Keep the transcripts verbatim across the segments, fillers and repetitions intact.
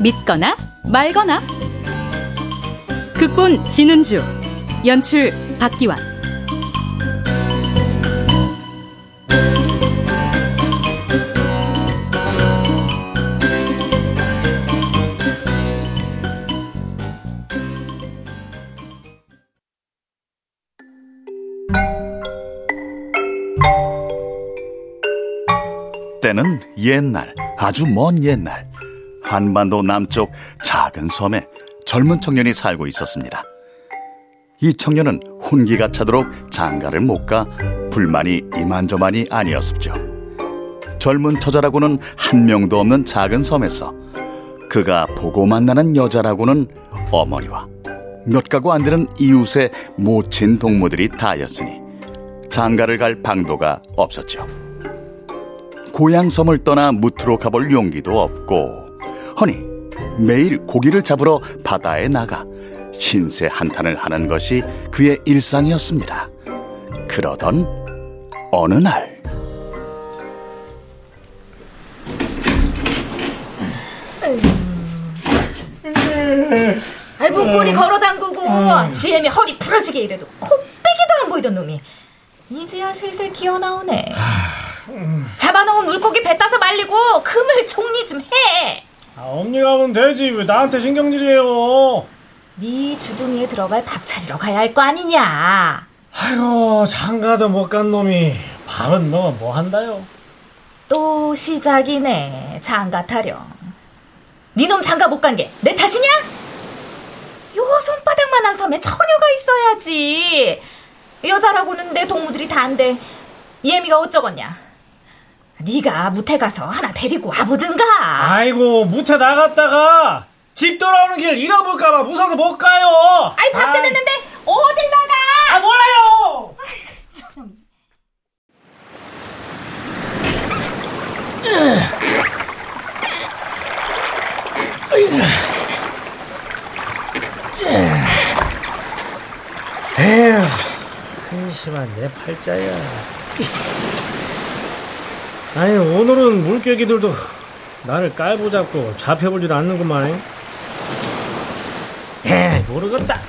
믿거나 말거나. 극본 진은주, 연출 박기완. 때는 옛날, 아주 먼 옛날, 한반도 남쪽 작은 섬에 젊은 청년이 살고 있었습니다. 이 청년은 혼기가 차도록 장가를 못 가 불만이 이만저만이 아니었습죠. 젊은 처자라고는 한 명도 없는 작은 섬에서 그가 보고 만나는 여자라고는 어머니와 몇 가구 안 되는 이웃의 모친 동무들이 다였으니 장가를 갈 방도가 없었죠. 고향 섬을 떠나 무트로 가볼 용기도 없고, 허니 매일 고기를 잡으러 바다에 나가 신세 한탄을 하는 것이 그의 일상이었습니다. 그러던 어느 날, 아이 문고리 걸어 잠그고 지엠이 허리 부러지게 이래도 코빼기도 안 보이던 놈이 이제야 슬슬 기어 나오네. 잡아놓은 물고기 배 따서 말리고 그물 정리 좀 해. 아, 언니가 하면 되지 왜 나한테 신경질이에요. 네 주둥이에 들어갈 밥 차리러 가야 할 거 아니냐. 아이고, 장가도 못 간 놈이 밥은 먹으면 뭐 한다요. 또 시작이네, 장가 타령. 네 놈 장가 못 간 게 내 탓이냐? 요 손바닥만한 섬에 처녀가 있어야지. 여자라고는 내 동무들이 다인데 예미가 어쩌겠냐. 네가 무태 가서 하나 데리고 와보든가. 아이고, 무태 나갔다가 집 돌아오는 길 잃어볼까봐 무서워서 못 가요. 아이, 밥 뜯었는데 어딜 나가. 아, 몰라요. 에휴, 한심한 내 팔자야. 아니, 오늘은 물개기들도 나를 깔고 잡고 잡혀보질 않는구만. 에이, 모르겠다.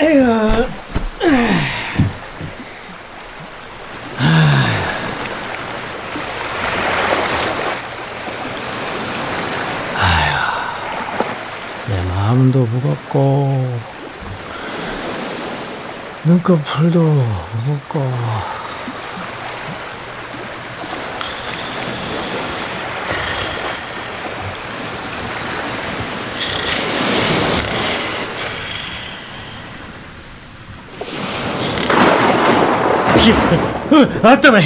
에이, 아휴, 내 마음도 무겁고 눈꺼풀도 무겁고. 어, 아따나,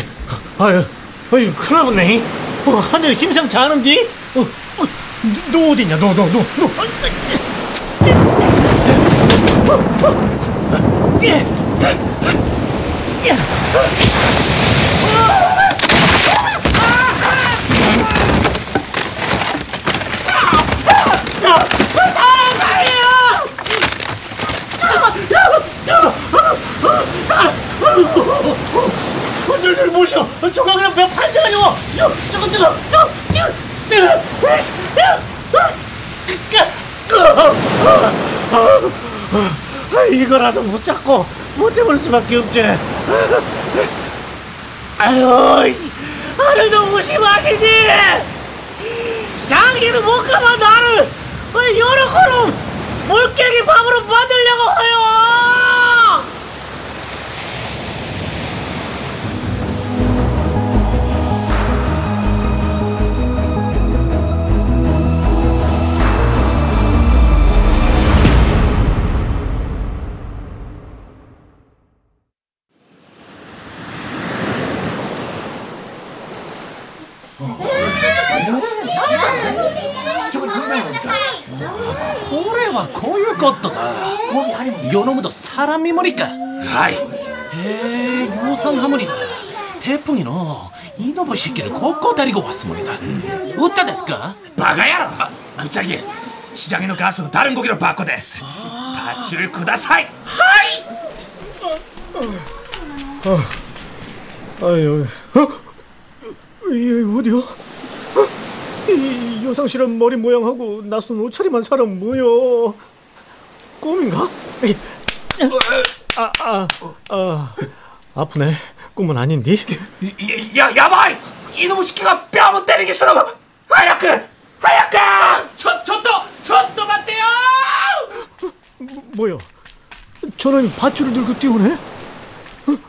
아유, 아유, 큰일 났네. 어, 하늘이 심상치 않은데? 어, 어, 너 어디냐, 너, 너, 너, 너. 저를 모셔! 저가 그냥 몇 팔자가 요! 요! 저거 저거! 저거! 이거라도 못 잡고 못 해볼 수밖에 없지. 아유, 나를 너무 심하시지! 장기도 못 가봐 나를! 왜 여러 걸음 물개기 밥으로 만들려고 해요! 요놈도 사람이 뭐니까. 아이, 에이, 요상하모니다. 태풍이노 이놈의 새끼를 걷고 데리고 왔습니다. 음. 어따ですか? 바가야로. 아, 무짝이 시장에는 가서 다른 고기로 바꿔댔어. 밧줄 쿠다사이. 하이. 어, 아유, 어, 이 어디야? 어, 이 요상실은 머리 모양하고 낯선 옷차림한 사람 뭐여? 꿈인가? 아, 아, 아, 아프네. 꿈은 아닌디? 야, 야발! 이놈의 시키가 뺨을 때리겠으라고! 하얗게! 하얗게! 저, 저도! 저도 맞대요! 뭐여? 저는 밧줄을 들고 뛰어오네?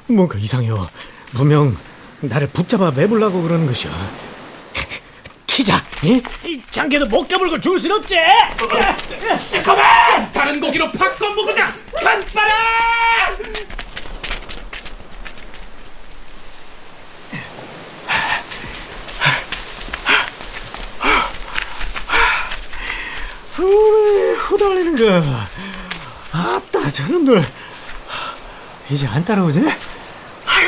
뭔가 이상해요. 분명 나를 붙잡아 매불라고 그러는 것이야. 튀자. 예? 이 장개도 목 깨물고 죽을 순 없지. 시커맨! 다른 고기로 바꿔 먹으자. 간빠라! 후에 후달리는 거. 아따, 저놈들 이제 안 따라오지? 아휴,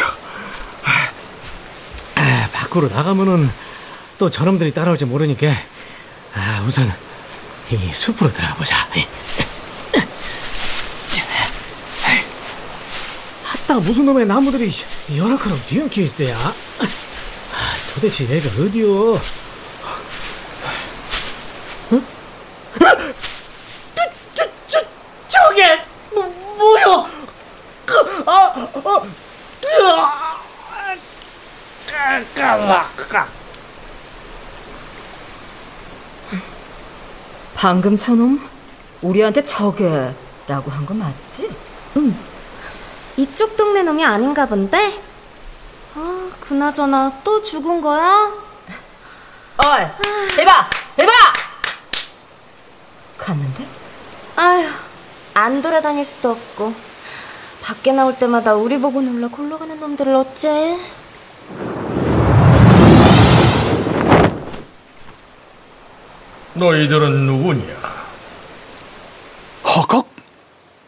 밖으로 나가면은 또 저놈들이 따라올지 모르니까 아, 우선 이 숲으로 들어가보자. 아따, 무슨 놈의 나무들이 열악하러 뒤엉켜 있어야. 아, 도대체 얘가 어디요? 어? 저, 저, 저게 뭐, 뭐요? 아, 아, 아, 방금 저놈 우리한테 저게 라고 한 거 맞지? 응. 이쪽 동네 놈이 아닌가 본데? 아, 그나저나 또 죽은 거야? 어이, 대박! 대박! 갔는데? 아휴, 안 돌아다닐 수도 없고 밖에 나올 때마다 우리 보고 놀라 골러가는 놈들을 어째? 너희들은 누구냐? 허걱!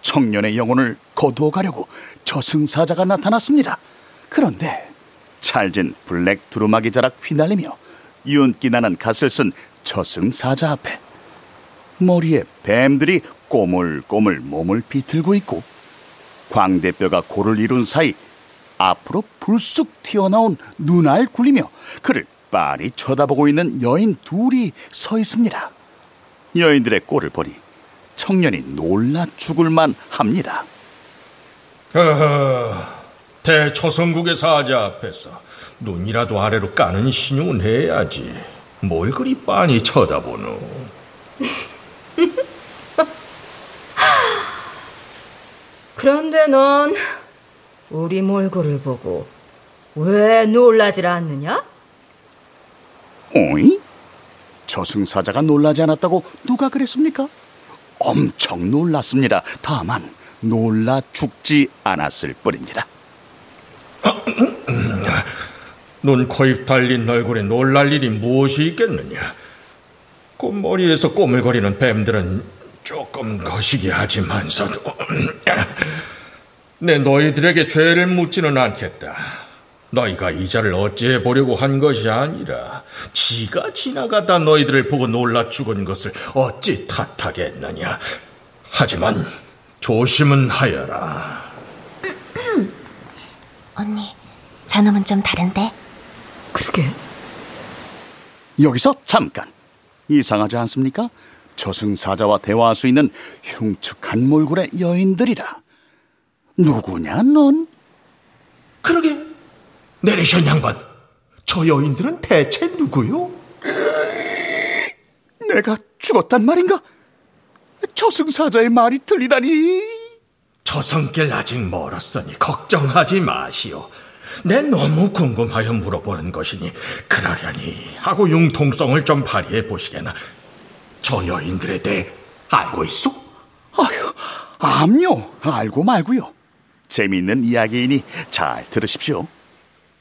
청년의 영혼을 거두어가려고 저승사자가 나타났습니다. 그런데 찰진 블랙 두루마기 자락 휘날리며 윤기나는 갓을 쓴 저승사자 앞에 머리에 뱀들이 꼬물꼬물 몸을 비틀고 있고 광대뼈가 고를 이룬 사이 앞으로 불쑥 튀어나온 눈알 굴리며 그를 빤히 쳐다보고 있는 여인 둘이 서 있습니다. 여인들의 꼴을 보니 청년이 놀라 죽을만 합니다. 어허, 대초성국의 사자 앞에서 눈이라도 아래로 까는 신용은 해야지. 뭘 그리 빤히 쳐다보노? 그런데 넌 우리 몰골을 보고 왜 놀라질 않느냐? 오잉? 저승사자가 놀라지 않았다고 누가 그랬습니까? 엄청 놀랐습니다. 다만 놀라 죽지 않았을 뿐입니다. 눈, 코, 입 달린 얼굴에 놀랄 일이 무엇이 있겠느냐? 꽃머리에서 꼬물거리는 뱀들은 조금 거시기 하지만서도 내 너희들에게 죄를 묻지는 않겠다. 너희가 이자를 어찌해 보려고 한 것이 아니라 지가 지나가다 너희들을 보고 놀라 죽은 것을 어찌 탓하겠느냐. 하지만 조심은 하여라. 언니, 저놈은 좀 다른데? 그러게. 여기서 잠깐. 이상하지 않습니까? 저승사자와 대화할 수 있는 흉측한 몰골의 여인들이라. 누구냐 넌? 그러게. 내레션 양반, 저 여인들은 대체 누구요? 내가 죽었단 말인가? 저승사자의 말이 들리다니. 저승길 아직 멀었으니 걱정하지 마시오. 내 너무 궁금하여 물어보는 것이니 그러려니 하고 융통성을 좀 발휘해 보시게나. 저 여인들에 대해 알고 있소? 아휴, 암요, 알고 말고요. 재미있는 이야기이니 잘 들으십시오.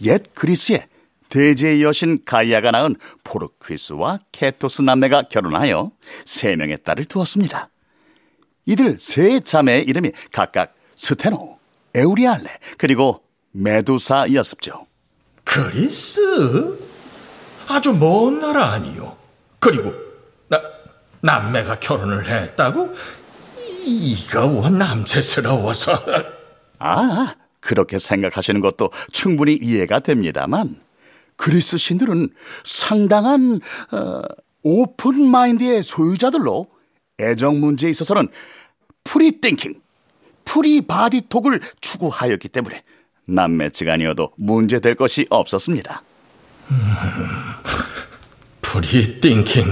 옛 그리스에 대제의 여신 가이아가 낳은 포르퀴스와 케토스 남매가 결혼하여 세 명의 딸을 두었습니다. 이들 세 자매의 이름이 각각 스테노, 에우리알레, 그리고 메두사였습죠. 그리스? 아주 먼 나라 아니요? 그리고 나, 남매가 결혼을 했다고? 이가 원 남세스러워서. 아, 그렇게 생각하시는 것도 충분히 이해가 됩니다만 그리스 신들은 상당한 어, 오픈 마인드의 소유자들로 애정 문제에 있어서는 프리 띵킹, 프리 바디톡을 추구하였기 때문에 남매치가 아니어도 문제될 것이 없었습니다. 음, 프리 띵킹,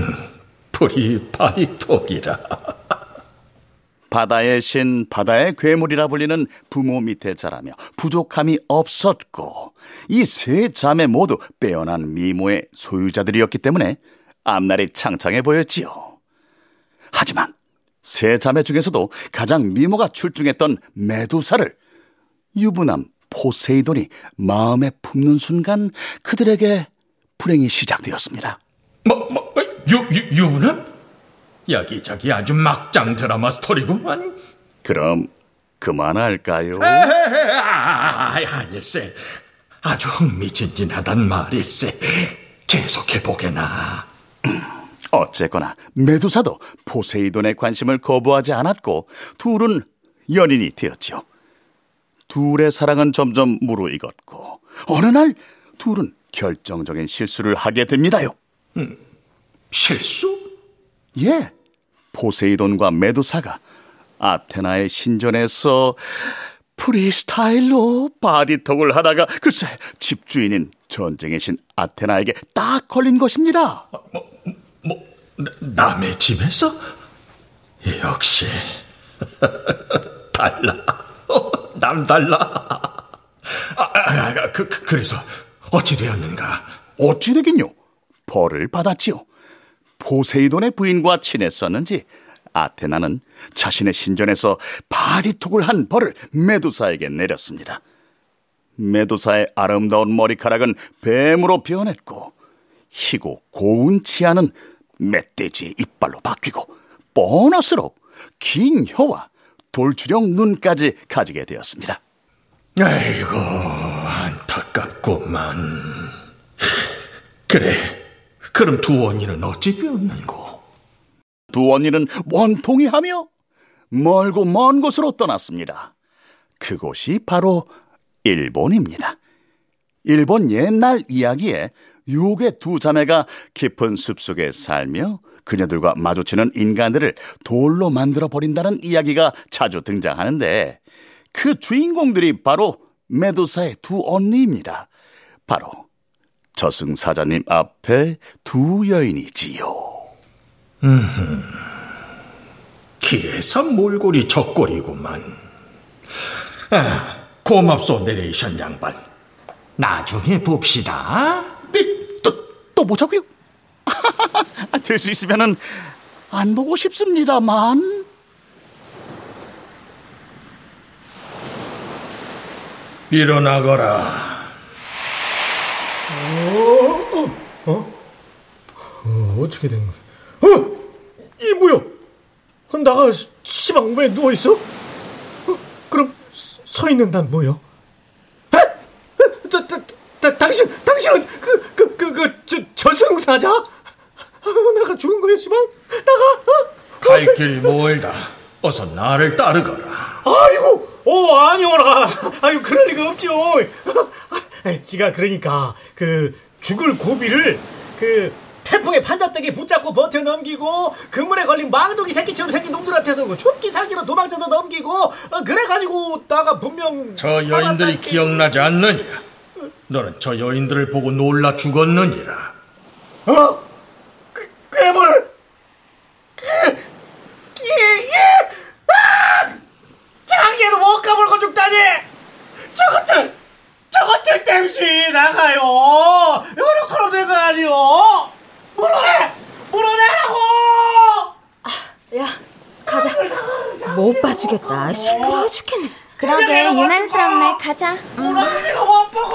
프리 바디톡이라. 바다의 신, 바다의 괴물이라 불리는 부모 밑에 자라며 부족함이 없었고 이 세 자매 모두 빼어난 미모의 소유자들이었기 때문에 앞날이 창창해 보였지요. 하지만 세 자매 중에서도 가장 미모가 출중했던 메두사를 유부남 포세이돈이 마음에 품는 순간 그들에게 불행이 시작되었습니다. 뭐, 뭐, 유, 유, 유부남? 여기저기 아주 막장 드라마 스토리구만. 그럼 그만할까요? 에헤헤, 아, 아닐세. 아주 흥미진진하단 말일세. 계속해보게나. 어쨌거나 메두사도 포세이돈의 관심을 거부하지 않았고 둘은 연인이 되었지요. 둘의 사랑은 점점 무르익었고 어느 날 둘은 결정적인 실수를 하게 됩니다요. 음, 실수? 예, 포세이돈과 메두사가 아테나의 신전에서 프리스타일로 바디톡을 하다가 글쎄 집주인인 전쟁의 신 아테나에게 딱 걸린 것입니다. 아, 뭐, 뭐 남의 집에서? 역시 달라, 어, 남달라. 아, 아, 그, 그, 그래서 어찌 되었는가? 어찌 되긴요, 벌을 받았지요. 포세이돈의 부인과 친했었는지 아테나는 자신의 신전에서 바디톡을 한 벌을 메두사에게 내렸습니다. 메두사의 아름다운 머리카락은 뱀으로 변했고 희고 고운 치아는 멧돼지의 이빨로 바뀌고 보너스로 긴 혀와 돌출형 눈까지 가지게 되었습니다. 아이고, 안타깝구만. 그래, 그럼 두 언니는 어찌 되었는고? 두 언니는 원통이 하며 멀고 먼 곳으로 떠났습니다. 그곳이 바로 일본입니다. 일본 옛날 이야기에 유혹의 두 자매가 깊은 숲속에 살며 그녀들과 마주치는 인간들을 돌로 만들어버린다는 이야기가 자주 등장하는데 그 주인공들이 바로 메두사의 두 언니입니다. 바로 저승사자님 앞에 두 여인이지요. 음, 길에서 몰골이 적골이구만. 아, 고맙소 내레이션 양반. 나중에 봅시다. 네, 또, 또 보자고요? 될 수 있으면은 안 보고 싶습니다만. 일어나거라. 어? 어? 어? 어떻게 된 거야? 어? 이 뭐야? 나가 시방 왜 누워있어? 어? 그럼 서 있는 난 뭐야? 당신, 당신은 그, 그, 그, 그, 저, 저승사자? 아, 나가 죽은 거야, 시방? 나가! 어? 갈 길 멀다. 어서 나를 따르거라. 아이고! 오, 아니오라. 아유, 그럴 리가 없죠. 지가 그러니까 그 죽을 고비를 그 태풍의 판자떼기 붙잡고 버텨 넘기고 그물에 걸린 망둥이 새끼처럼 생긴 놈들한테서 그 촛기 살기로 도망쳐서 넘기고 어, 그래가지고 나가 분명 저 여인들이 게... 기억나지 않느냐? 너는 저 여인들을 보고 놀라 죽었느니라. 어? 그, 괴물? 그, 그, 그, 아! 자기도 못 가물고 죽다니! 저것들! 저것들 땜시 나가요! 요런 그럼 내가 아니요! 물어내! 물어내라고! 아, 야, 가자. 못 봐주겠다. 시끄러워 죽겠네. 그러게, 유난스럽네. 가자. 물어내고 못 보고!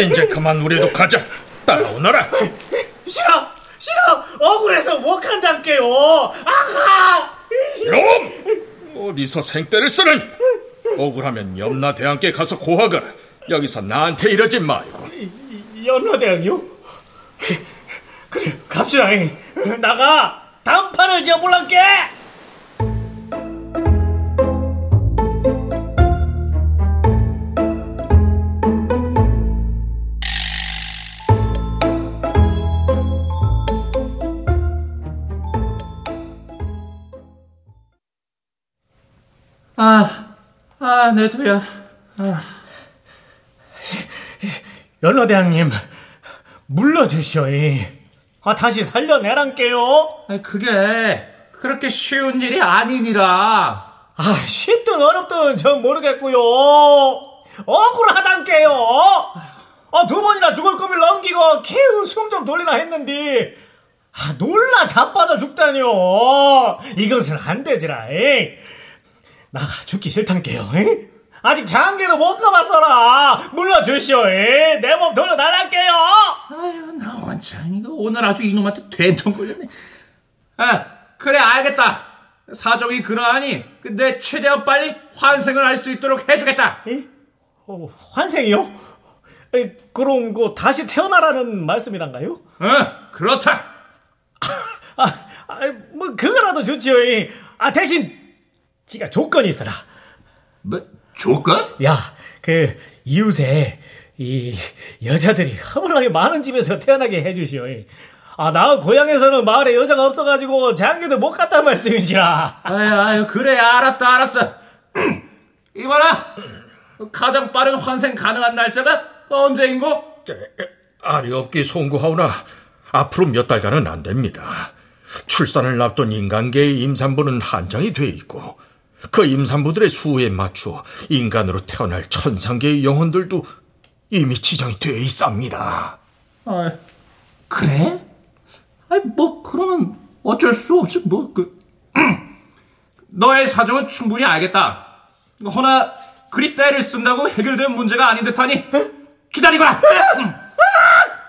이제 그만 우리도 가자. 따라오너라. 싫어! 싫어! 억울해서 못 간단께요! 아가! 이놈! 어디서 생떼를 쓰느냐? 억울하면 염라대왕께 가서 고하거라. 여기서 나한테 이러지 말고. 염라대왕이요? 그래, 갑시다. 나가! 단판을 지어볼란께! 아, 아, 내 토야. 아. 연로대왕님, 물러주시오이. 아, 다시 살려내란께요. 아, 그게 그렇게 쉬운 일이 아니니라. 아, 쉽든 어렵든 전 모르겠고요. 억울하단께요. 아, 두 번이나 죽을 꿈을 넘기고 개운 숨 좀 돌리나 했는데 아, 놀라 자빠져 죽다니요. 이것은 안 되지라. 에이. 나가 죽기 싫단께요. 에이. 아직 장기도 못 가봤어라. 물러주시오. 내 몸 돌려달랄게요. 아유, 나 원참 이거 오늘 아주 이놈한테 된통 걸렸네. 아, 그래 알겠다. 사정이 그러하니 근데 최대한 빨리 환생을 할 수 있도록 해주겠다. 에? 어, 환생이요? 에, 그럼 그 다시 태어나라는 말씀이란가요? 어, 그렇다. 아, 아, 뭐 그거라도 좋지요. 아, 대신 지가 조건이 있어라. 뭐? 조건? 야, 그 이웃에 이 여자들이 허물나게 많은 집에서 태어나게 해주시오. 아, 나 고향에서는 마을에 여자가 없어가지고 장교도 못 갔단 말씀이지라. 아유, 아유, 그래 알았다 알았어. 이봐라, 가장 빠른 환생 가능한 날짜가 언제인고? 아리없기 송구하오나 앞으로 몇 달간은 안 됩니다. 출산을 앞둔 인간계의 임산부는 한정이 돼 있고 그 임산부들의 수에 맞추어 인간으로 태어날 천상계의 영혼들도 이미 지정이 되어 있습니다. 아, 그래? 아니, 뭐 그러면 어쩔 수 없지 뭐. 그 너의 사정은 충분히 알겠다. 허나 그리 때를 쓴다고 해결된 문제가 아닌 듯하니 기다리거라.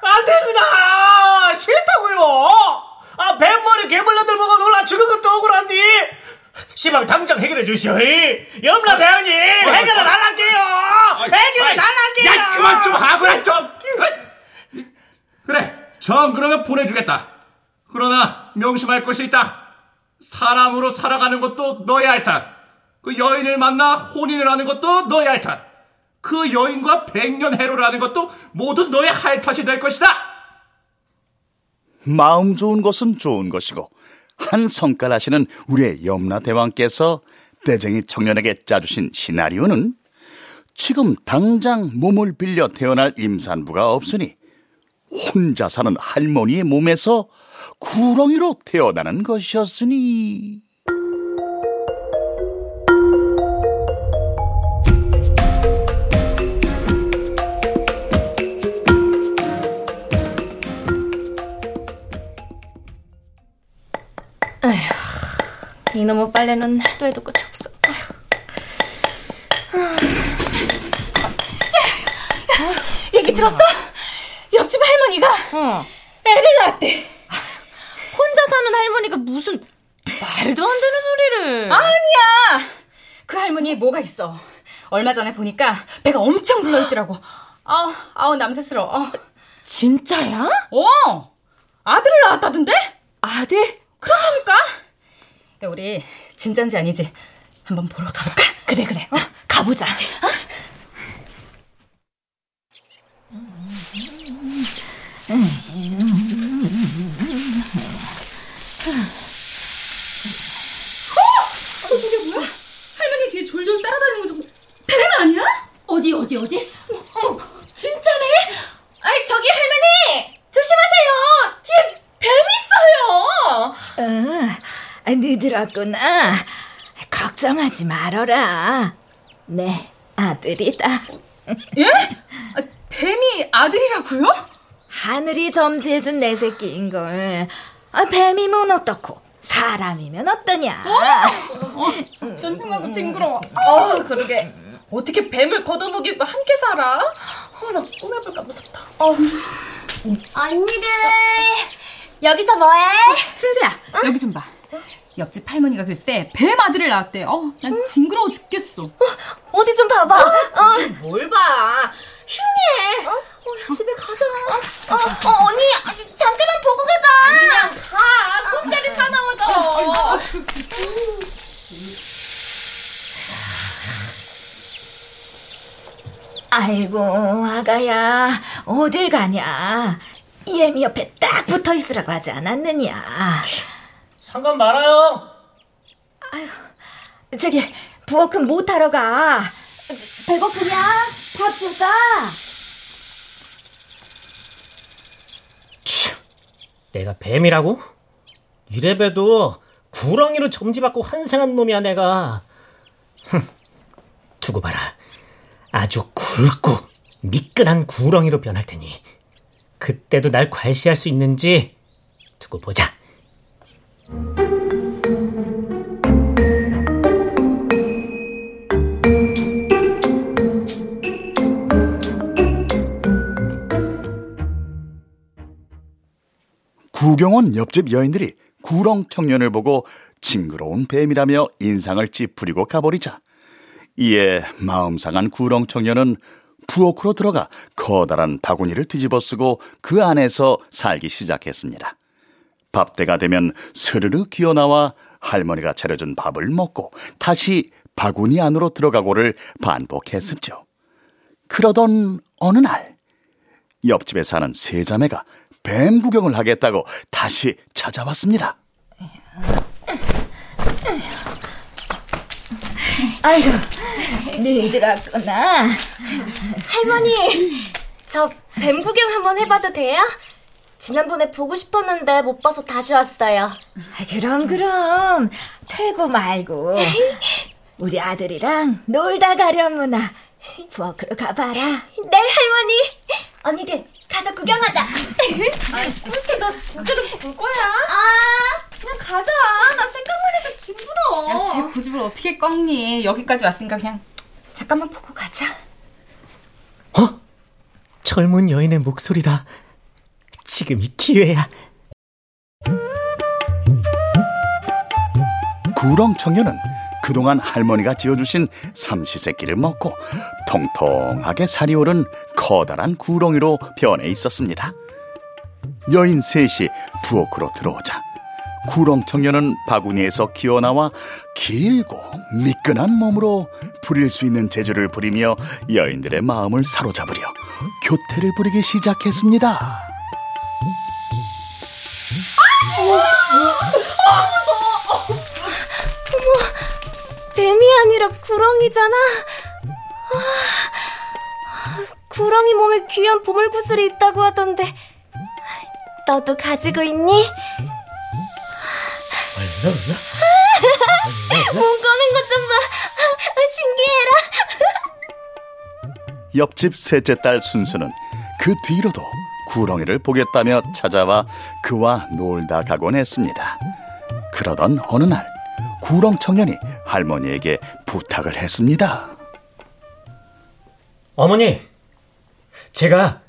안 됩니다. 싫다고요. 아, 뱃머리 개불러들 보고 놀라 죽은 것도 억울한디. 시방 당장 해결해 주시오. 염라 대왕님, 해결해 달랄게요. 해결해 달랄게요. 야, 그만 좀 하고라 좀. 그래, 전 그러면 보내주겠다. 그러나 명심할 것이 있다. 사람으로 살아가는 것도 너의 할 탓. 그 여인을 만나 혼인을 하는 것도 너의 할 탓. 그 여인과 백년 해로를 하는 것도 모두 너의 할 탓이 될 것이다. 마음 좋은 것은 좋은 것이고 한 성깔하시는 우리의 염라대왕께서 대쟁이 청년에게 짜주신 시나리오는 지금 당장 몸을 빌려 태어날 임산부가 없으니 혼자 사는 할머니의 몸에서 구렁이로 태어나는 것이었으니. 이놈의 빨래는 해도 해도 끝이 없어. 야, 얘기 들었어? 옆집 할머니가 어. 애를 낳았대. 혼자 사는 할머니가 무슨 말도 안 되는 소리를. 아니야, 그 할머니에 뭐가 있어. 얼마 전에 보니까 배가 엄청 불러있더라고. 아우, 아우 남세스러워. 어. 진짜야? 어, 아들을 낳았다던데? 아들? 그렇다니까. 야, 우리 진짠지 아니지 한번 보러 가볼까? 그래 그래, 어? 가보자. 어? 어, 이게 뭐야? 할머니 뒤에 졸졸 따라다니는 거 저거 뱀 아니야? 어디 어디 어디? 어머, 진짜네? 아이, 저기 할머니 조심하세요. 뒤에 뱀 있어요. 응. 니들 왔구나. 걱정하지 말어라. 내 아들이다. 예? 뱀이 아들이라고요? 하늘이 점지해준 내 새끼인걸. 뱀이면 어떻고 사람이면 어떠냐. 어? 쫀쫀하고 징그러워. 어, 그러게. 어떻게 뱀을 걷어먹이고 함께 살아? 어, 나 꿈에 볼까 무섭다. 어. 언니들 여기서 뭐해? 어, 순수야, 응? 여기 좀 봐. 옆집 할머니가 글쎄 뱀 아들을 낳았대. 어, 난 징그러워 죽겠어. 어, 어디 좀 봐봐. 어, 어. 뭘 봐. 흉해. 어? 어, 집에 가자. 어, 어, 어, 언니 잠깐만 보고 가자. 그냥 가. 꿈자리 사나워져. 어. 아이고, 아가야, 어딜 가냐. 예미 옆에 딱 붙어 있으라고 하지 않았느냐. 상관 말아요. 아유, 저기 부엌은 못하러 가. 배고프냐? 밥 줄까? 치, 내가 뱀이라고? 이래봬도 구렁이로 점지받고 환생한 놈이야 내가. 흠, 두고 봐라. 아주 굵고 미끈한 구렁이로 변할 테니 그때도 날 괄시할 수 있는지 두고 보자. 구경온 옆집 여인들이 구렁 청년을 보고 징그러운 뱀이라며 인상을 찌푸리고 가버리자 이에 마음 상한 구렁 청년은 부엌으로 들어가 커다란 바구니를 뒤집어 쓰고 그 안에서 살기 시작했습니다. 밥때가 되면 스르르 기어나와 할머니가 차려준 밥을 먹고 다시 바구니 안으로 들어가고를 반복했습죠. 그러던 어느 날 옆집에 사는 세 자매가 뱀 구경을 하겠다고 다시 찾아왔습니다. 아이고, 너희들 왔구나. 할머니, 저 뱀 구경 한번 해봐도 돼요? 지난번에 보고 싶었는데 못 봐서 다시 왔어요. 그럼 그럼, 퇴고 말고. 우리 아들이랑 놀다 가려무나. 부엌으로 가봐라. 네, 할머니. 언니들 가서 구경하자. 아이, 수씨, 나 진짜로 볼 거야? 아, 그냥 가자. 나 생각만 해도 징그러워. 야, 쟤 고집을 어떻게 꺾니? 여기까지 왔으니까 그냥 잠깐만 보고 가자. 어? 젊은 여인의 목소리다. 지금이 기회야. 구렁 청년은 그동안 할머니가 지어주신 삼시세끼를 먹고 통통하게 살이 오른 커다란 구렁이로 변해 있었습니다. 여인 셋이 부엌으로 들어오자 구렁 청년은 바구니에서 기어나와 길고 미끈한 몸으로 부릴 수 있는 재주를 부리며 여인들의 마음을 사로잡으려 교태를 부리기 시작했습니다. 아! 뱀이 아니라 구렁이잖아. 아, 구렁이 몸에 귀한 보물구슬이 있다고 하던데 너도 가지고 있니? 몸 꺼낸 것 좀 봐. 신기해라. 옆집 셋째 딸 순수는 그 뒤로도 구렁이를 보겠다며 찾아와 그와 놀다 가곤 했습니다. 그러던 어느 날 구렁 청년이 할머니에게 부탁을 했습니다. 어머니, 제가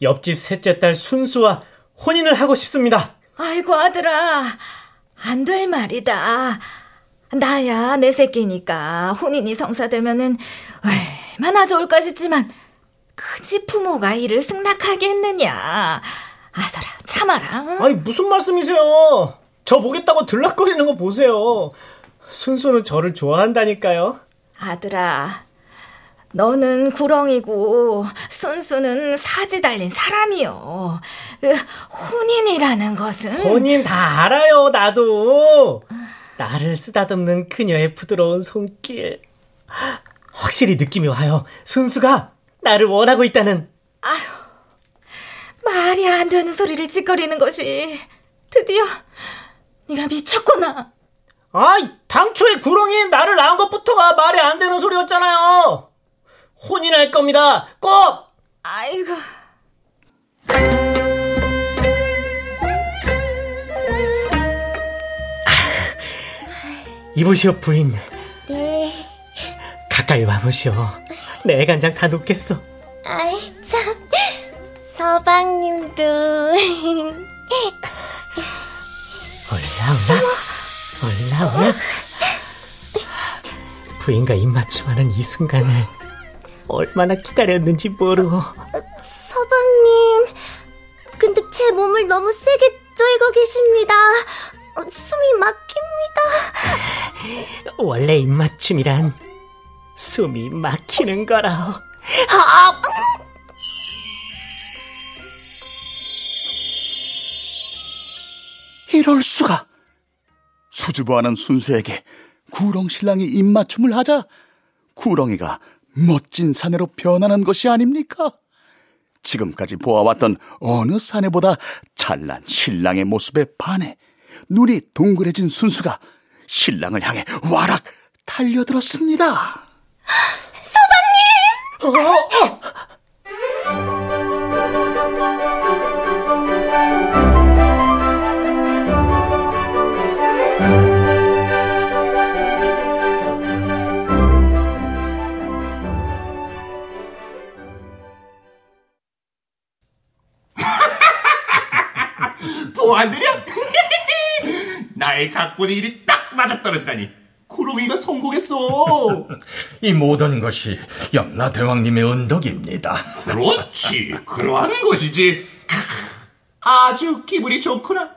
옆집 셋째 딸 순수와 혼인을 하고 싶습니다. 아이고, 아들아, 안 될 말이다. 나야 내 새끼니까 혼인이 성사되면은 얼마나 좋을까 싶지만 그지 부모가 이를 승낙하게 했느냐. 아서라, 참아라. 아니, 무슨 말씀이세요? 저 보겠다고 들락거리는 거 보세요. 순수는 저를 좋아한다니까요. 아들아, 너는 구렁이고 순수는 사지 달린 사람이요. 그 혼인이라는 것은... 혼인 다 알아요, 나도. 나를 쓰다듬는 그녀의 부드러운 손길. 확실히 느낌이 와요. 순수가 나를 원하고 있다는... 아휴, 말이 안 되는 소리를 짓거리는 것이 드디어... 네가 미쳤구나. 아이, 당초에 구렁이 나를 낳은 것부터가 말이 안 되는 소리였잖아요. 혼인할 겁니다. 꼭. 아이고. 이보시오 부인. 네. 가까이 와보시오. 내 애간장 다 녹겠어. 아이 참, 서방님도. 올라오나? 올라오나? 부인과 입맞춤하는 이 순간을 얼마나 기다렸는지 모르고. 서방님, 근데 제 몸을 너무 세게 쪼이고 계십니다. 숨이 막힙니다. 원래 입맞춤이란 숨이 막히는 거라오. 아! 이럴 수가. 수줍어하는 순수에게 구렁 신랑이 입맞춤을 하자 구렁이가 멋진 사내로 변하는 것이 아닙니까? 지금까지 보아왔던 어느 사내보다 찬란 신랑의 모습에 반해 눈이 동그래진 순수가 신랑을 향해 와락 달려들었습니다. 서방님! 어? 어? 보안들이야? 나의 각본이 일이 딱 맞아떨어지다니 구렁이가 성공했어. 이 모든 것이 염라 대왕님의 은덕입니다. 그렇지, 그러한 것이지. 아주 기분이 좋구나.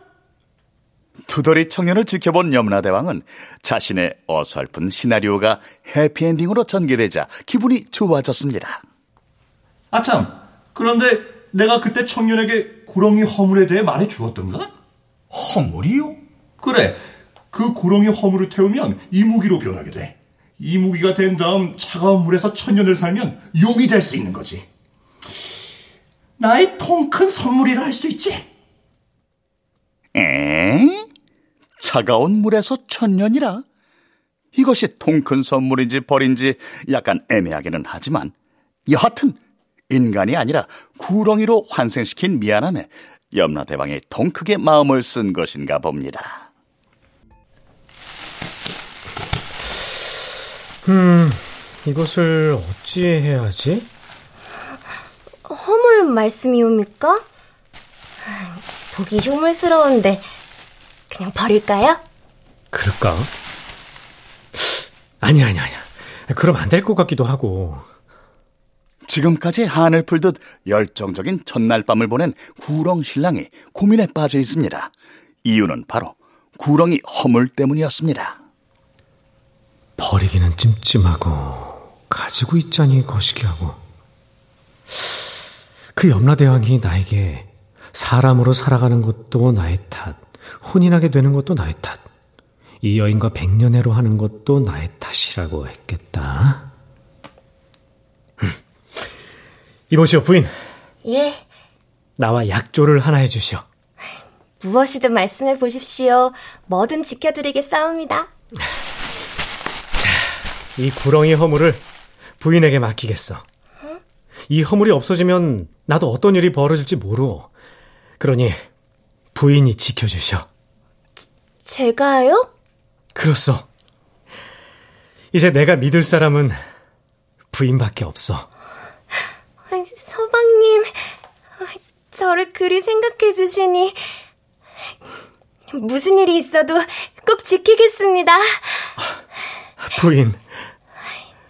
투덜이 청년을 지켜본 염라 대왕은 자신의 어설픈 시나리오가 해피엔딩으로 전개되자 기분이 좋아졌습니다. 아참, 그런데 내가 그때 청년에게 구렁이 허물에 대해 말해주었던가? 허물이요? 그래, 그 구렁이 허물을 태우면 이무기로 변하게 돼. 이무기가 된 다음 차가운 물에서 천년을 살면 용이 될 수 있는 거지. 나의 통 큰 선물이라 할 수 있지. 에? 차가운 물에서 천년이라? 이것이 통 큰 선물인지 벌인지 약간 애매하기는 하지만 여하튼 인간이 아니라 구렁이로 환생시킨 미안함에 염라대왕이 통 크게 마음을 쓴 것인가 봅니다. 음, 이것을 어찌 해야 하지? 허물 말씀이옵니까? 보기 흉물스러운데 그냥 버릴까요? 그럴까? 아니야, 아니야, 아니야. 그럼 안 될 것 같기도 하고. 지금까지 한을 풀듯 열정적인 첫날 밤을 보낸 구렁 신랑이 고민에 빠져 있습니다. 이유는 바로 구렁이 허물 때문이었습니다. 버리기는 찜찜하고 가지고 있자니 거시기하고. 그 염라대왕이 나에게 사람으로 살아가는 것도 나의 탓, 혼인하게 되는 것도 나의 탓, 이 여인과 백년애로 하는 것도 나의 탓이라고 했겠다. 이보시오 부인. 예. 나와 약조를 하나 해주시오. 무엇이든 말씀해 보십시오. 뭐든 지켜드리겠사옵니다. 자, 이 구렁이 허물을 부인에게 맡기겠어. 응? 이 허물이 없어지면 나도 어떤 일이 벌어질지 모르오. 그러니 부인이 지켜주시오. 제, 제가요? 그렇소. 이제 내가 믿을 사람은 부인밖에 없어. 서방님, 저를 그리 생각해 주시니 무슨 일이 있어도 꼭 지키겠습니다. 부인.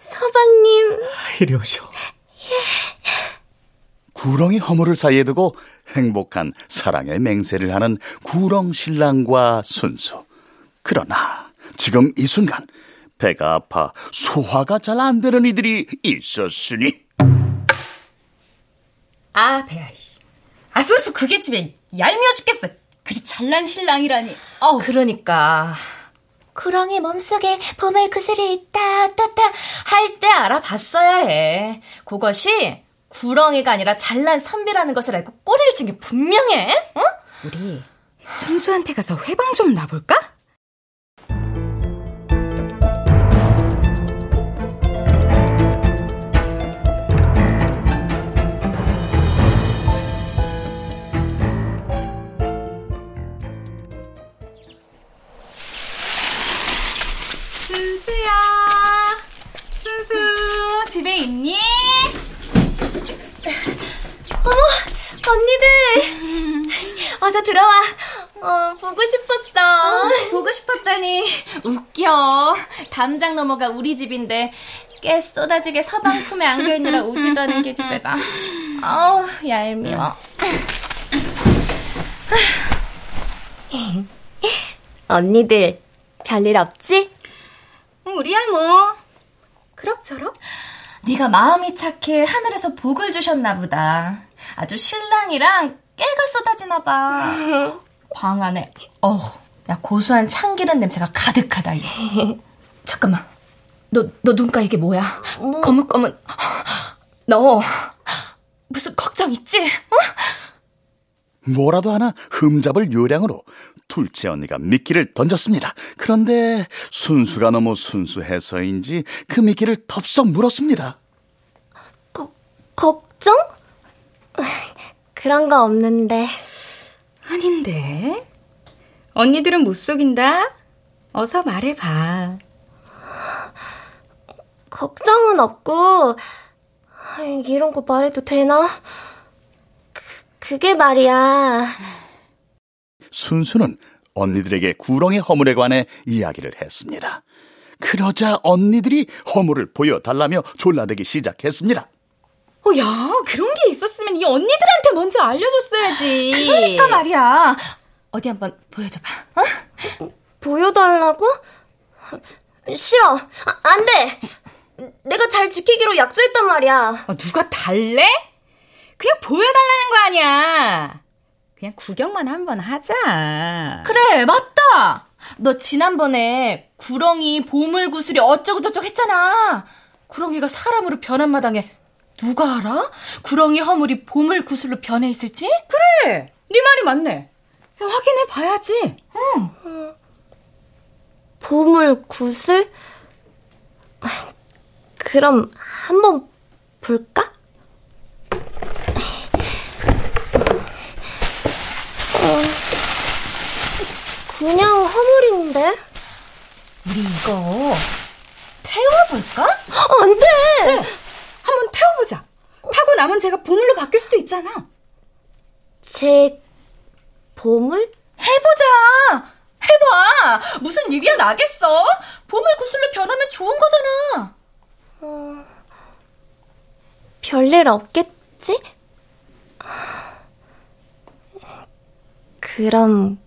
서방님. 이리 오시오. 예. 구렁이 허물을 사이에 두고 행복한 사랑의 맹세를 하는 구렁 신랑과 순수. 그러나 지금 이 순간 배가 아파 소화가 잘 안 되는 이들이 있었으니. 아, 배야, 이씨. 아, 순수 그게 집에 얄미워 죽겠어. 그리 잘난 신랑이라니. 어, 그러니까. 구렁이 몸속에 보물 구슬이 있다, 따따 할 때 알아봤어야 해. 그것이 구렁이가 아니라 잘난 선비라는 것을 알고 꼬리를 친 게 분명해. 어? 우리 순수한테 가서 회방 좀 놔볼까? 집에 있니? 어머, 언니들. 어서 들어와. 어, 보고 싶었어. 어, 보고 싶었다니. 웃겨. 담장 넘어가 우리 집인데 깨 쏟아지게 서방 품에 안겨있느라 오지도 않은 계집애가. 어우, 얄미워. 언니들, 별일 없지? 우리야 뭐 그럭저럭. 네가 마음이 착해 하늘에서 복을 주셨나 보다. 아주 신랑이랑 깨가 쏟아지나 봐. 방 안에 어, 야, 고소한 참기름 냄새가 가득하다. 잠깐만. 너, 너 눈가 이게 뭐야? 뭐... 거뭇거뭇. 너 무슨 걱정 있지? 어? 뭐라도 하나 흠잡을 요량으로 둘째 언니가 미끼를 던졌습니다. 그런데 순수가 너무 순수해서인지 그 미끼를 덥석 물었습니다. 거, 걱정? 그런 거 없는데. 아닌데. 언니들은 못 속인다. 어서 말해봐. 걱정은 없고, 이런 거 말해도 되나? 그, 그게 말이야. 순수는 언니들에게 구렁이 허물에 관해 이야기를 했습니다. 그러자 언니들이 허물을 보여달라며 졸라대기 시작했습니다. 어, 야, 그런 게 있었으면 이 언니들한테 먼저 알려줬어야지. 그러니까 말이야. 어디 한번 보여줘봐. 어? 보여달라고? 싫어. 아, 안 돼. 내가 잘 지키기로 약속했단 말이야. 어, 누가 달래? 그냥 보여달라는 거 아니야. 그냥 구경만 한번 하자. 그래, 맞다. 너 지난번에 구렁이 보물구슬이 어쩌고저쩌고 했잖아. 구렁이가 사람으로 변한 마당에 누가 알아? 구렁이 허물이 보물구슬로 변해 있을지? 그래, 네 말이 맞네. 확인해봐야지. 응. 음, 보물구슬? 그럼 한번 볼까? 그냥 허물인데? 우리 이거 태워볼까? 안 돼! 그래, 한번 태워보자. 타고 남은 제가 보물로 바뀔 수도 있잖아. 제 보물? 해보자! 해봐! 무슨 일이야 나겠어? 보물 구슬로 변하면 좋은 거잖아. 어... 별일 없겠지? 그럼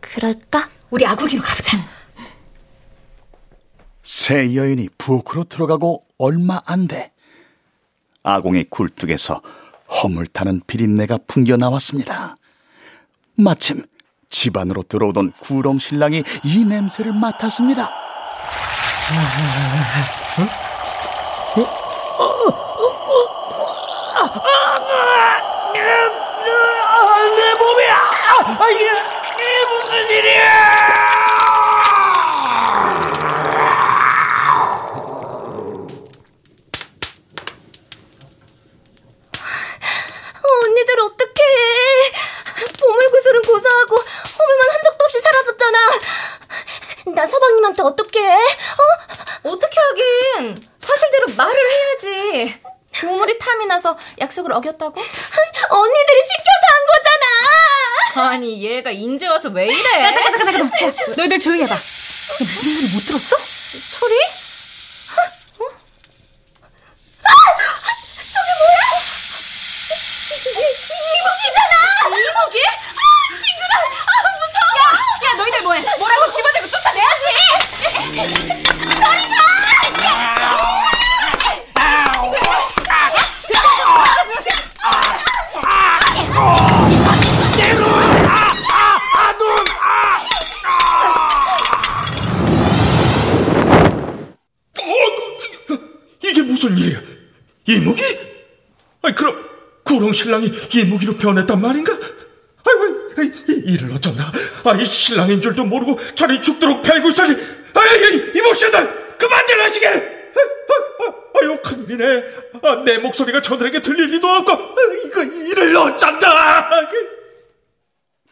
그럴까? 우리 아구기로 가보자. 새 여인이 부엌으로 들어가고 얼마 안 돼. 아궁이 굴뚝에서 허물타는 비린내가 풍겨 나왔습니다. 마침 집 안으로 들어오던 구렁 신랑이 이 냄새를 맡았습니다. 내 몸이야! 이게, 이게 무슨 일이야! 언니들 어떡해. 보물구슬은 고사하고 허물만 한 적도 없이 사라졌잖아. 나 서방님한테 어떡해? 어? 어떻게 하긴. 사실대로 말을 해야지. 보물이 탐이 나서 약속을 어겼다고? 언니들이 시켜서 한 거잖아. 아니 얘가 인제 와서 왜 이래. 야, 잠깐 잠깐 잠깐. 너희들 조용히 해봐. 무슨 소리 못 들었어? 소리? 어? 아! 저게 뭐야? 이북이잖아. 이북이? 아 친구라. 아 무서워. 야, 야 너희들 뭐해. 뭐라고 집어대고 쫓아내야지. 저리가. 이게 무슨 일이야? 이무기? 아이 그럼 구렁 신랑이 이무기로 변했단 말인가? 아이 이를 어쩌나? 아이 신랑인 줄도 모르고 저리 죽도록 배고 있으니 아이 이모씨들 그만들 하시게. 아유 큰일이네. 아, 내 목소리가 저들에게 들릴 리도 없고. 아, 이거 일을 어쩐다.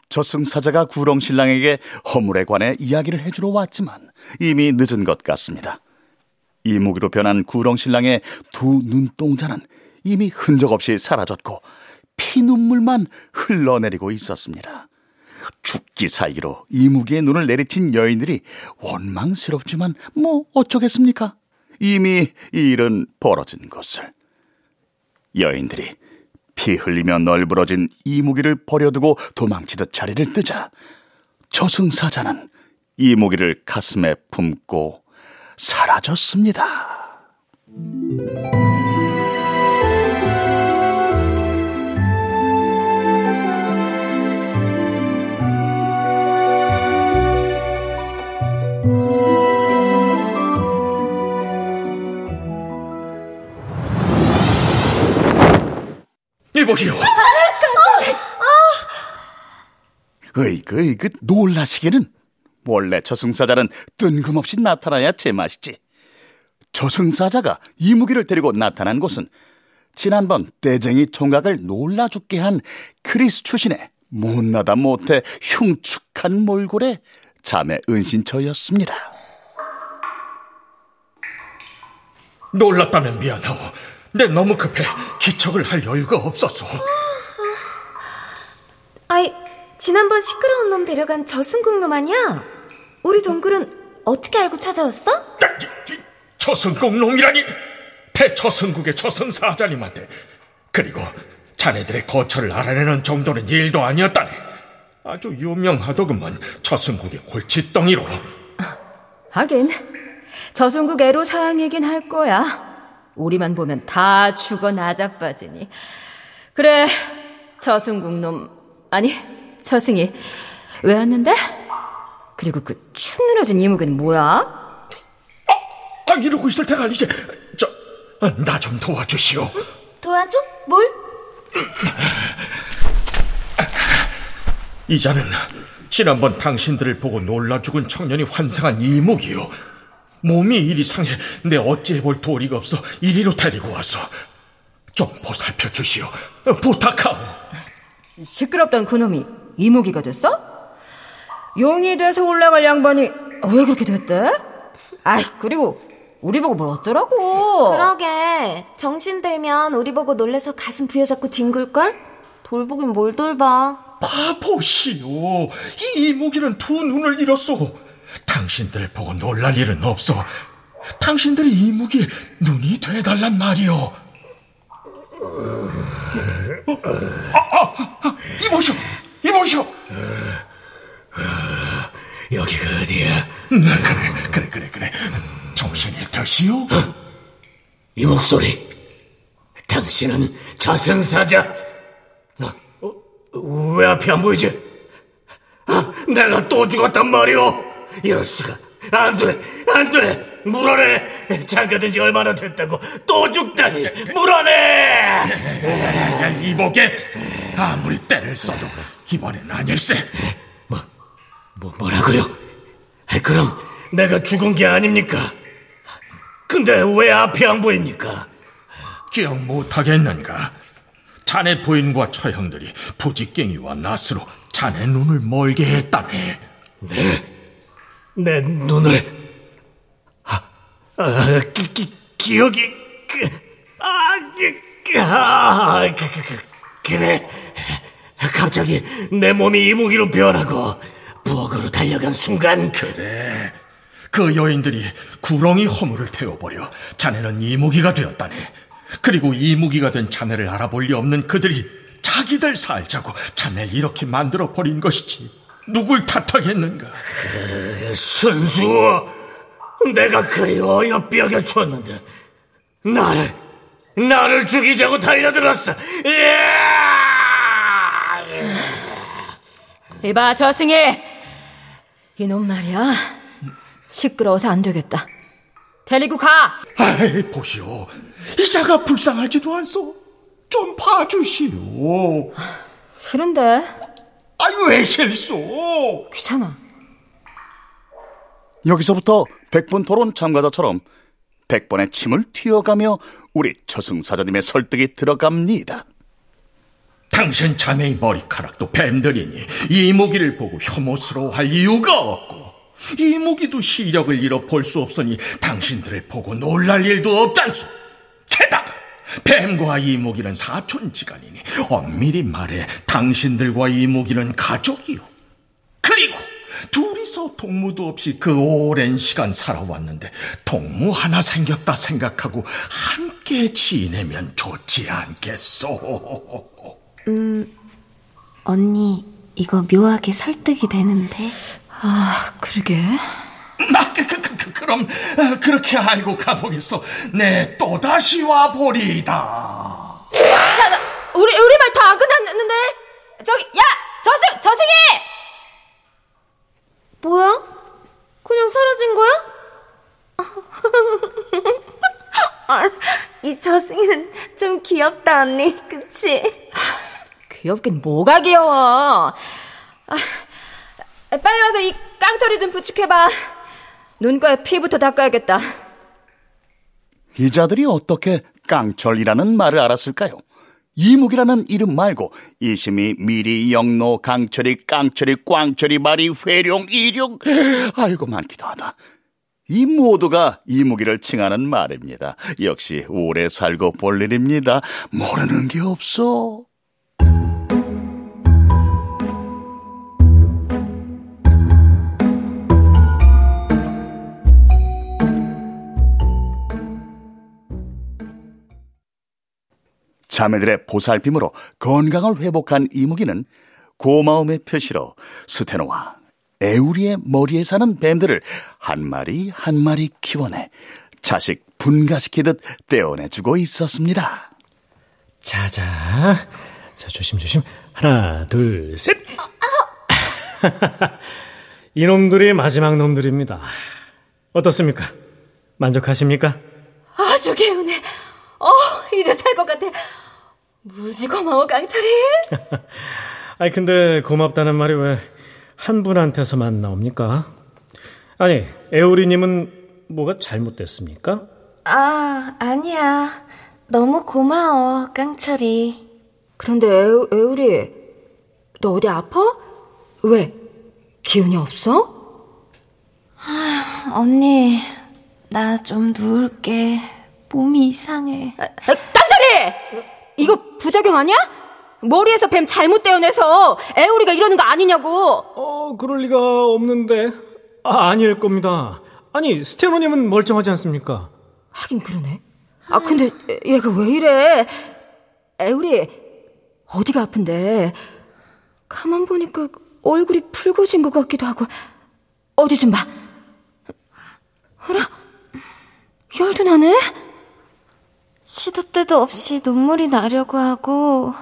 저승사자가 구렁신랑에게 허물에 관해 이야기를 해주러 왔지만 이미 늦은 것 같습니다. 이무기로 변한 구렁신랑의 두 눈동자는 이미 흔적 없이 사라졌고 피눈물만 흘러내리고 있었습니다. 죽기 살기로 이무기의 눈을 내리친 여인들이 원망스럽지만 뭐 어쩌겠습니까? 이미 이 일은 벌어진 것을. 여인들이 피 흘리며 널브러진 이무기를 버려두고 도망치듯 자리를 뜨자 저승사자는 이무기를 가슴에 품고 사라졌습니다. 보시오. 으이그 으이그 놀라시기는. 원래 저승사자는 뜬금없이 나타나야 제맛이지. 저승사자가 이무기를 데리고 나타난 곳은 지난번 떼쟁이 총각을 놀라 죽게 한 크리스 출신의 못나다 못해 흉측한 몰골의 자매 은신처였습니다. 놀랐다면 미안하오. 내 너무 급해 기척을 할 여유가 없었소. 아이, 지난번 시끄러운 놈 데려간 저승국 놈 아니야? 우리 동굴은 어떻게 알고 찾아왔어? 저승국 놈이라니! 대저승국의 저승사자님한테, 그리고 자네들의 거처를 알아내는 정도는 일도 아니었다네. 아주 유명하더구먼, 저승국의 골칫덩이로. 하긴 저승국 애로 사항이긴 할 거야. 우리만 보면 다 죽어 나자빠지니. 그래, 저승국 놈, 아니 저승이 왜 왔는데? 그리고 그 축 늘어진 이무기는 뭐야? 아, 이러고 있을 때가 아니지. 저, 나 좀 도와주시오. 응? 도와줘? 뭘? 이자는 지난번 당신들을 보고 놀라 죽은 청년이 환생한 이목이요. 몸이 이리 상해 내 어찌해볼 도리가 없어 이리로 데리고 와서 좀 보살펴 주시오. 부탁하오. 시끄럽던 그놈이 이목이가 됐어? 용이 돼서 올라갈 양반이 왜 그렇게 됐대? 아이, 그리고 우리 보고 뭘 어쩌라고. 그러게, 정신 들면 우리 보고 놀래서 가슴 부여잡고 뒹굴걸? 돌보긴 뭘 돌봐. 바보시오, 이 이무기는 두 눈을 잃었소. 당신들 보고 놀랄 일은 없소. 당신들이 이무기 눈이 돼달란 말이오. 어? 아, 아, 아, 이보시오, 이보시오. 여기가 어디야? 그래, 그래, 그래, 그래. 정신이 드시오? 어? 이 목소리. 당신은 저승사자. 어? 어? 왜 앞이 안 보이지? 어? 내가 또 죽었단 말이오. 이럴 수가. 안 돼, 안 돼. 물어내. 잠가든지 얼마나 됐다고 또 죽다니. 물어내. 이보게, 아무리 때를 써도 이번엔 아닐세. 뭐, 뭐라고요? 그럼 내가 죽은 게 아닙니까? 근데 왜 앞이 안 보입니까? 기억 못하겠는가? 자네 부인과 처형들이 부지깽이와 낫으로 자네 눈을 멀게 했다네. 네? 내 눈을? 아, 아 기, 기, 기억이... 아, 기, 아 그, 그, 그래. 갑자기 내 몸이 이무기로 변하고 부엌으로 달려간 순간. 그래, 그 여인들이 구렁이 허물을 태워버려 자네는 이무기가 되었다네. 그리고 이무기가 된 자네를 알아볼 리 없는 그들이 자기들 살자고 자네를 이렇게 만들어버린 것이지 누굴 탓하겠는가. 그, 순수, 내가 그리 어여삐하게 쳤는데 나를 나를 죽이자고 달려들었어. 이봐, 저승이, 이놈 말이야, 시끄러워서 안 되겠다. 데리고 가. 아이, 보시오, 이자가 불쌍하지도 않소. 좀 봐주시오. 싫은데. 아이, 왜 싫소? 귀찮아. 여기서부터 백번 토론 참가자처럼 백번의 침을 튀어가며 우리 저승사자님의 설득이 들어갑니다. 당신 자매의 머리카락도 뱀들이니 이무기를 보고 혐오스러워할 이유가 없고, 이무기도 시력을 잃어 볼 수 없으니 당신들을 보고 놀랄 일도 없잖소. 게다가 뱀과 이무기는 사촌지간이니 엄밀히 말해 당신들과 이무기는 가족이요. 그리고 둘이서 동무도 없이 그 오랜 시간 살아왔는데 동무 하나 생겼다 생각하고 함께 지내면 좋지 않겠소. 음, 언니, 이거 묘하게 설득이 되는데. 아, 그러게. 아, 그, 그, 그, 그럼 그렇게 알고 가보겠소. 네, 또다시 와보리다. 우리, 우리 말 다 안 끝났는데. 저기, 야, 저승, 저승이! 뭐야? 그냥 사라진 거야? 아, 이 저승이는 좀 귀엽다, 언니. 그치? 귀엽긴 뭐가 귀여워. 아, 빨리 와서 이 깡처리 좀 부축해봐. 눈가에 피부터 닦아야겠다. 이자들이 어떻게 깡철이라는 말을 알았을까요? 이묵이라는 이름 말고 이심이, 미리, 영로, 강철이, 깡철이, 꽝철이, 말이, 회룡, 이룡, 알고 많기도 하다. 이 모두가 이무기를 칭하는 말입니다. 역시 오래 살고 볼 일입니다. 모르는 게 없어. 자매들의 보살핌으로 건강을 회복한 이무기는 고마움의 표시로 스테노와 에우리의 머리에 사는 뱀들을 한 마리 한 마리 키워내 자식 분가시키듯 떼어내주고 있었습니다. 자자, 자, 조심조심. 하나, 둘, 셋. 이놈들이 마지막 놈들입니다. 어떻습니까? 만족하십니까? 아주 개운해. 어, 이제 살 것 같아. 무지 고마워, 강철이. 아니, 근데 고맙다는 말이 왜 한 분한테서만 나옵니까? 아니, 에오리님은 뭐가 잘못됐습니까? 아, 아니야. 너무 고마워, 깡철이. 그런데 에우, 에오리, 너 어디 아파? 왜? 기운이 없어? 아, 언니, 나 좀 누울게. 몸이 이상해. 아, 아, 깡철이! 이거 부작용 아니야? 머리에서 뱀 잘못 떼어내서 에오리가 이러는 거 아니냐고. 어, 그럴 리가 없는데. 아, 아닐 겁니다. 아니, 스테노님은 멀쩡하지 않습니까? 하긴 그러네. 아, 근데 얘가 왜 이래? 에오리, 어디가 아픈데? 가만 보니까 얼굴이 붉어진 것 같기도 하고. 어디 좀 봐. 어라? 열도 나네? 시도 때도 없이 눈물이 나려고 하고,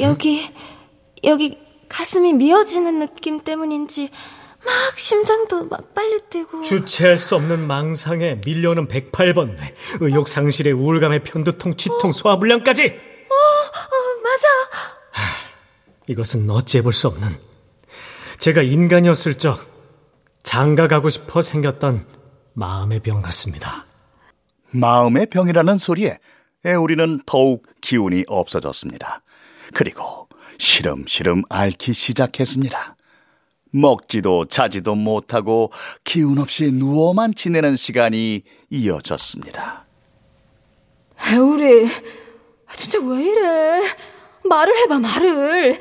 여기, 응? 여기 가슴이 미어지는 느낌 때문인지 막 심장도 막 빨리 뛰고. 주체할 수 없는 망상에 밀려오는 백팔 번 의욕 상실에 우울감에 편두통, 치통, 어? 소화불량까지. 어, 어, 맞아. 하, 이것은 어찌해 볼 수 없는, 제가 인간이었을 적 장가가고 싶어 생겼던 마음의 병 같습니다. 마음의 병이라는 소리에 에우리는 더욱 기운이 없어졌습니다. 그리고 시름시름 앓기 시작했습니다. 먹지도 자지도 못하고 기운 없이 누워만 지내는 시간이 이어졌습니다. 에우리, 진짜 왜 이래? 말을 해봐, 말을.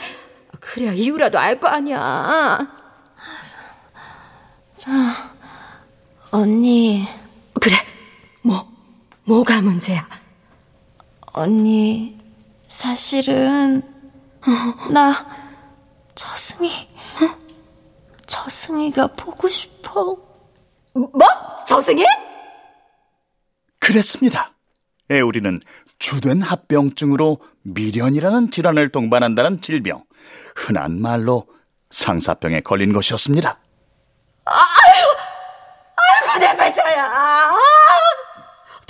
그래야 이유라도 알 거 아니야. 자, 언니. 그래, 뭐, 뭐가 문제야? 언니, 사실은 나 저승이, 저승이가 보고 싶어. 뭐? 저승이? 그랬습니다. 에우리는 주된 합병증으로 미련이라는 질환을 동반한다는 질병, 흔한 말로 상사병에 걸린 것이었습니다. 아유, 아이고 내 발차야.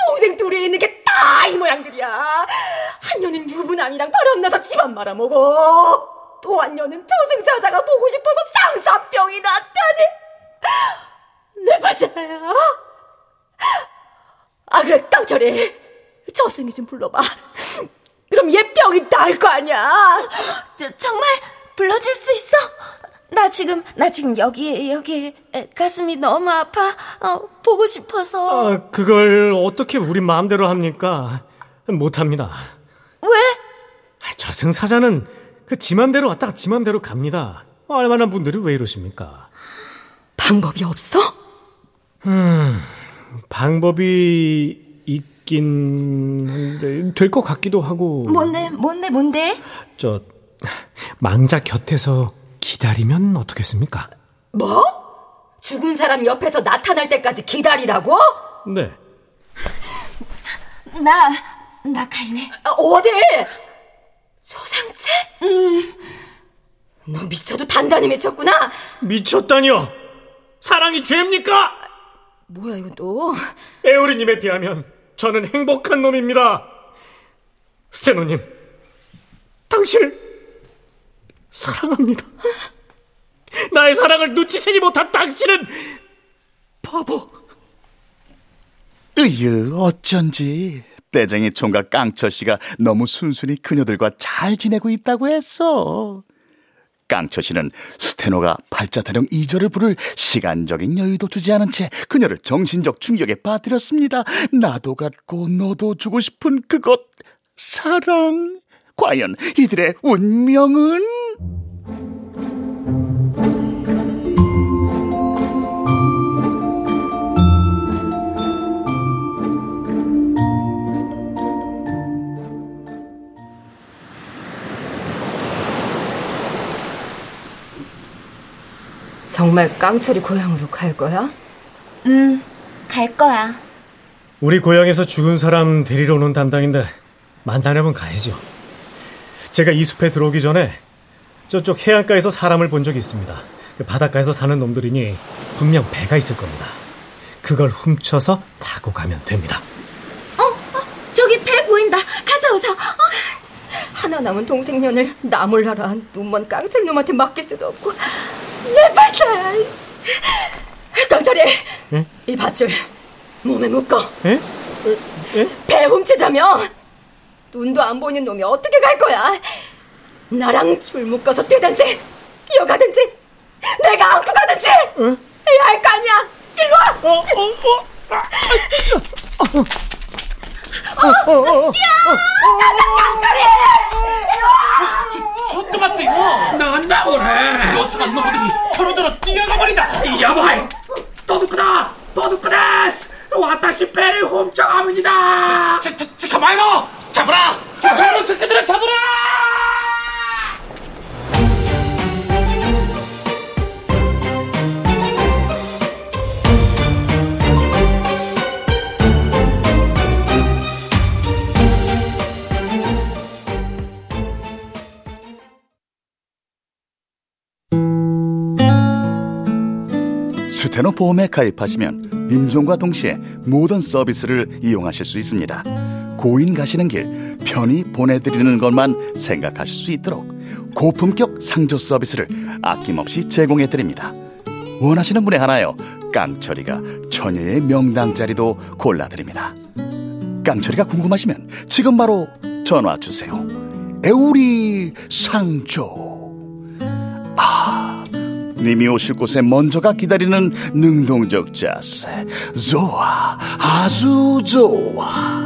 동생 둘이 있는 게 다 이 모양들이야. 한 년은 유부남이랑 바람나서 집안 말아먹어. 또 한 년은 저승사자가 보고 싶어서 상사병이 났다니. 내 바자야. 아, 그래, 깡철이, 저승이 좀 불러봐. 그럼 얘 병이 나을 거 아니야. 저, 정말 불러줄 수 있어? 나 지금, 나 지금 여기, 여기, 가슴이 너무 아파. 어, 보고 싶어서. 아, 그걸 어떻게 우리 마음대로 합니까? 못합니다. 왜? 저승사자는 그 지맘대로 왔다가 지맘대로 갑니다. 알만한 분들이 왜 이러십니까? 방법이 없어? 음, 방법이 있긴 한데, 될 것 같기도 하고. 뭔데, 뭔데, 뭔데? 저, 망자 곁에서 기다리면 어떻겠습니까? 뭐? 죽은 사람 옆에서 나타날 때까지 기다리라고? 네. 나, 나 갈래. 아, 어디? 소상체? 음. 너 미쳐도 단단히 미쳤구나. 미쳤다니요? 사랑이 죄입니까? 아, 뭐야 이건 또. 에오리님에 비하면 저는 행복한 놈입니다. 스테노님, 당신 사랑합니다. 나의 사랑을 눈치채지 못한 당신은 바보. 으유, 어쩐지 떼쟁이 총각 깡철씨가 너무 순순히 그녀들과 잘 지내고 있다고 했어. 깡철씨는 스테노가 발자타령 이 절을 부를 시간적인 여유도 주지 않은 채 그녀를 정신적 충격에 빠뜨렸습니다. 나도 갖고 너도 주고 싶은 그것, 사랑. 과연 이들의 운명은? 정말 깡철이 고향으로 갈 거야? 응, 갈 거야. 우리 고향에서 죽은 사람 데리러 오는 담당인데 만나려면 가야죠. 제가 이 숲에 들어오기 전에 저쪽 해안가에서 사람을 본 적이 있습니다. 바닷가에서 사는 놈들이니 분명 배가 있을 겁니다. 그걸 훔쳐서 타고 가면 됩니다. 어? 어 저기 배 보인다. 가자, 어서. 어. 하나 남은 동생년을 나 몰라라 눈먼 깡철 놈한테 맡길 수도 없고. 내 발자야. 깡철이. 응? 이 밧줄 몸에 묶어. 응? 응? 배 훔치자면 눈도 안 보이는 놈이 어떻게 갈 거야? 나랑 줄 묶어서 뛰든지 이어가든지 내가 안고 가든지. 응? 해야 할 거 아니야. 일로 와. 어, 어, 어. 아, 어. 어, 어, 어, 어. 야! 깡철이! 일로 와! 저, 저것도 맞다, 이거! 넌 나오래! 요상한 놈들이 저러저러 뛰어가버린다! 야발! 도둑구다! 도둑구다! 와타시 배를 훔쳐갑니다! 저, 저, 저, 가만히로! 잡으라! 잘못 새끼들을 잡으라! 스테노 보험에 가입하시면 임종과 동시에 모든 서비스를 이용하실 수 있습니다. 고인 가시는 길 편히 보내드리는 것만 생각하실 수 있도록 고품격 상조 서비스를 아낌없이 제공해드립니다. 원하시는 분에 한하여 깡철이가 처녀의 명당 자리도 골라드립니다. 깡철이가 궁금하시면 지금 바로 전화주세요. 에우리 상조. 아, 님이 오실 곳에 먼저가 기다리는 능동적 자세. 좋아, 아주 좋아.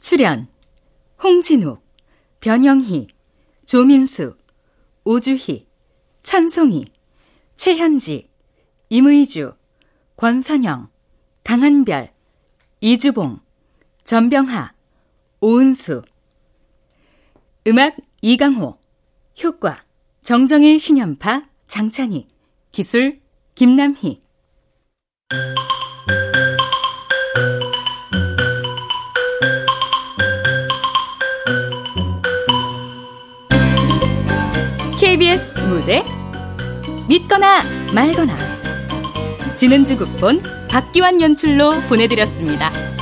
출연 홍진호, 변영희, 조민수, 오주희, 천송이, 최현지, 임의주, 권선영, 강한별, 이주봉, 전병하, 오은수. 음악 이강호, 효과 정정일, 신연파 장찬희, 기술 김남희. 케이비에스 무대 믿거나 말거나 진은주 극본, 박기완 연출로 보내드렸습니다.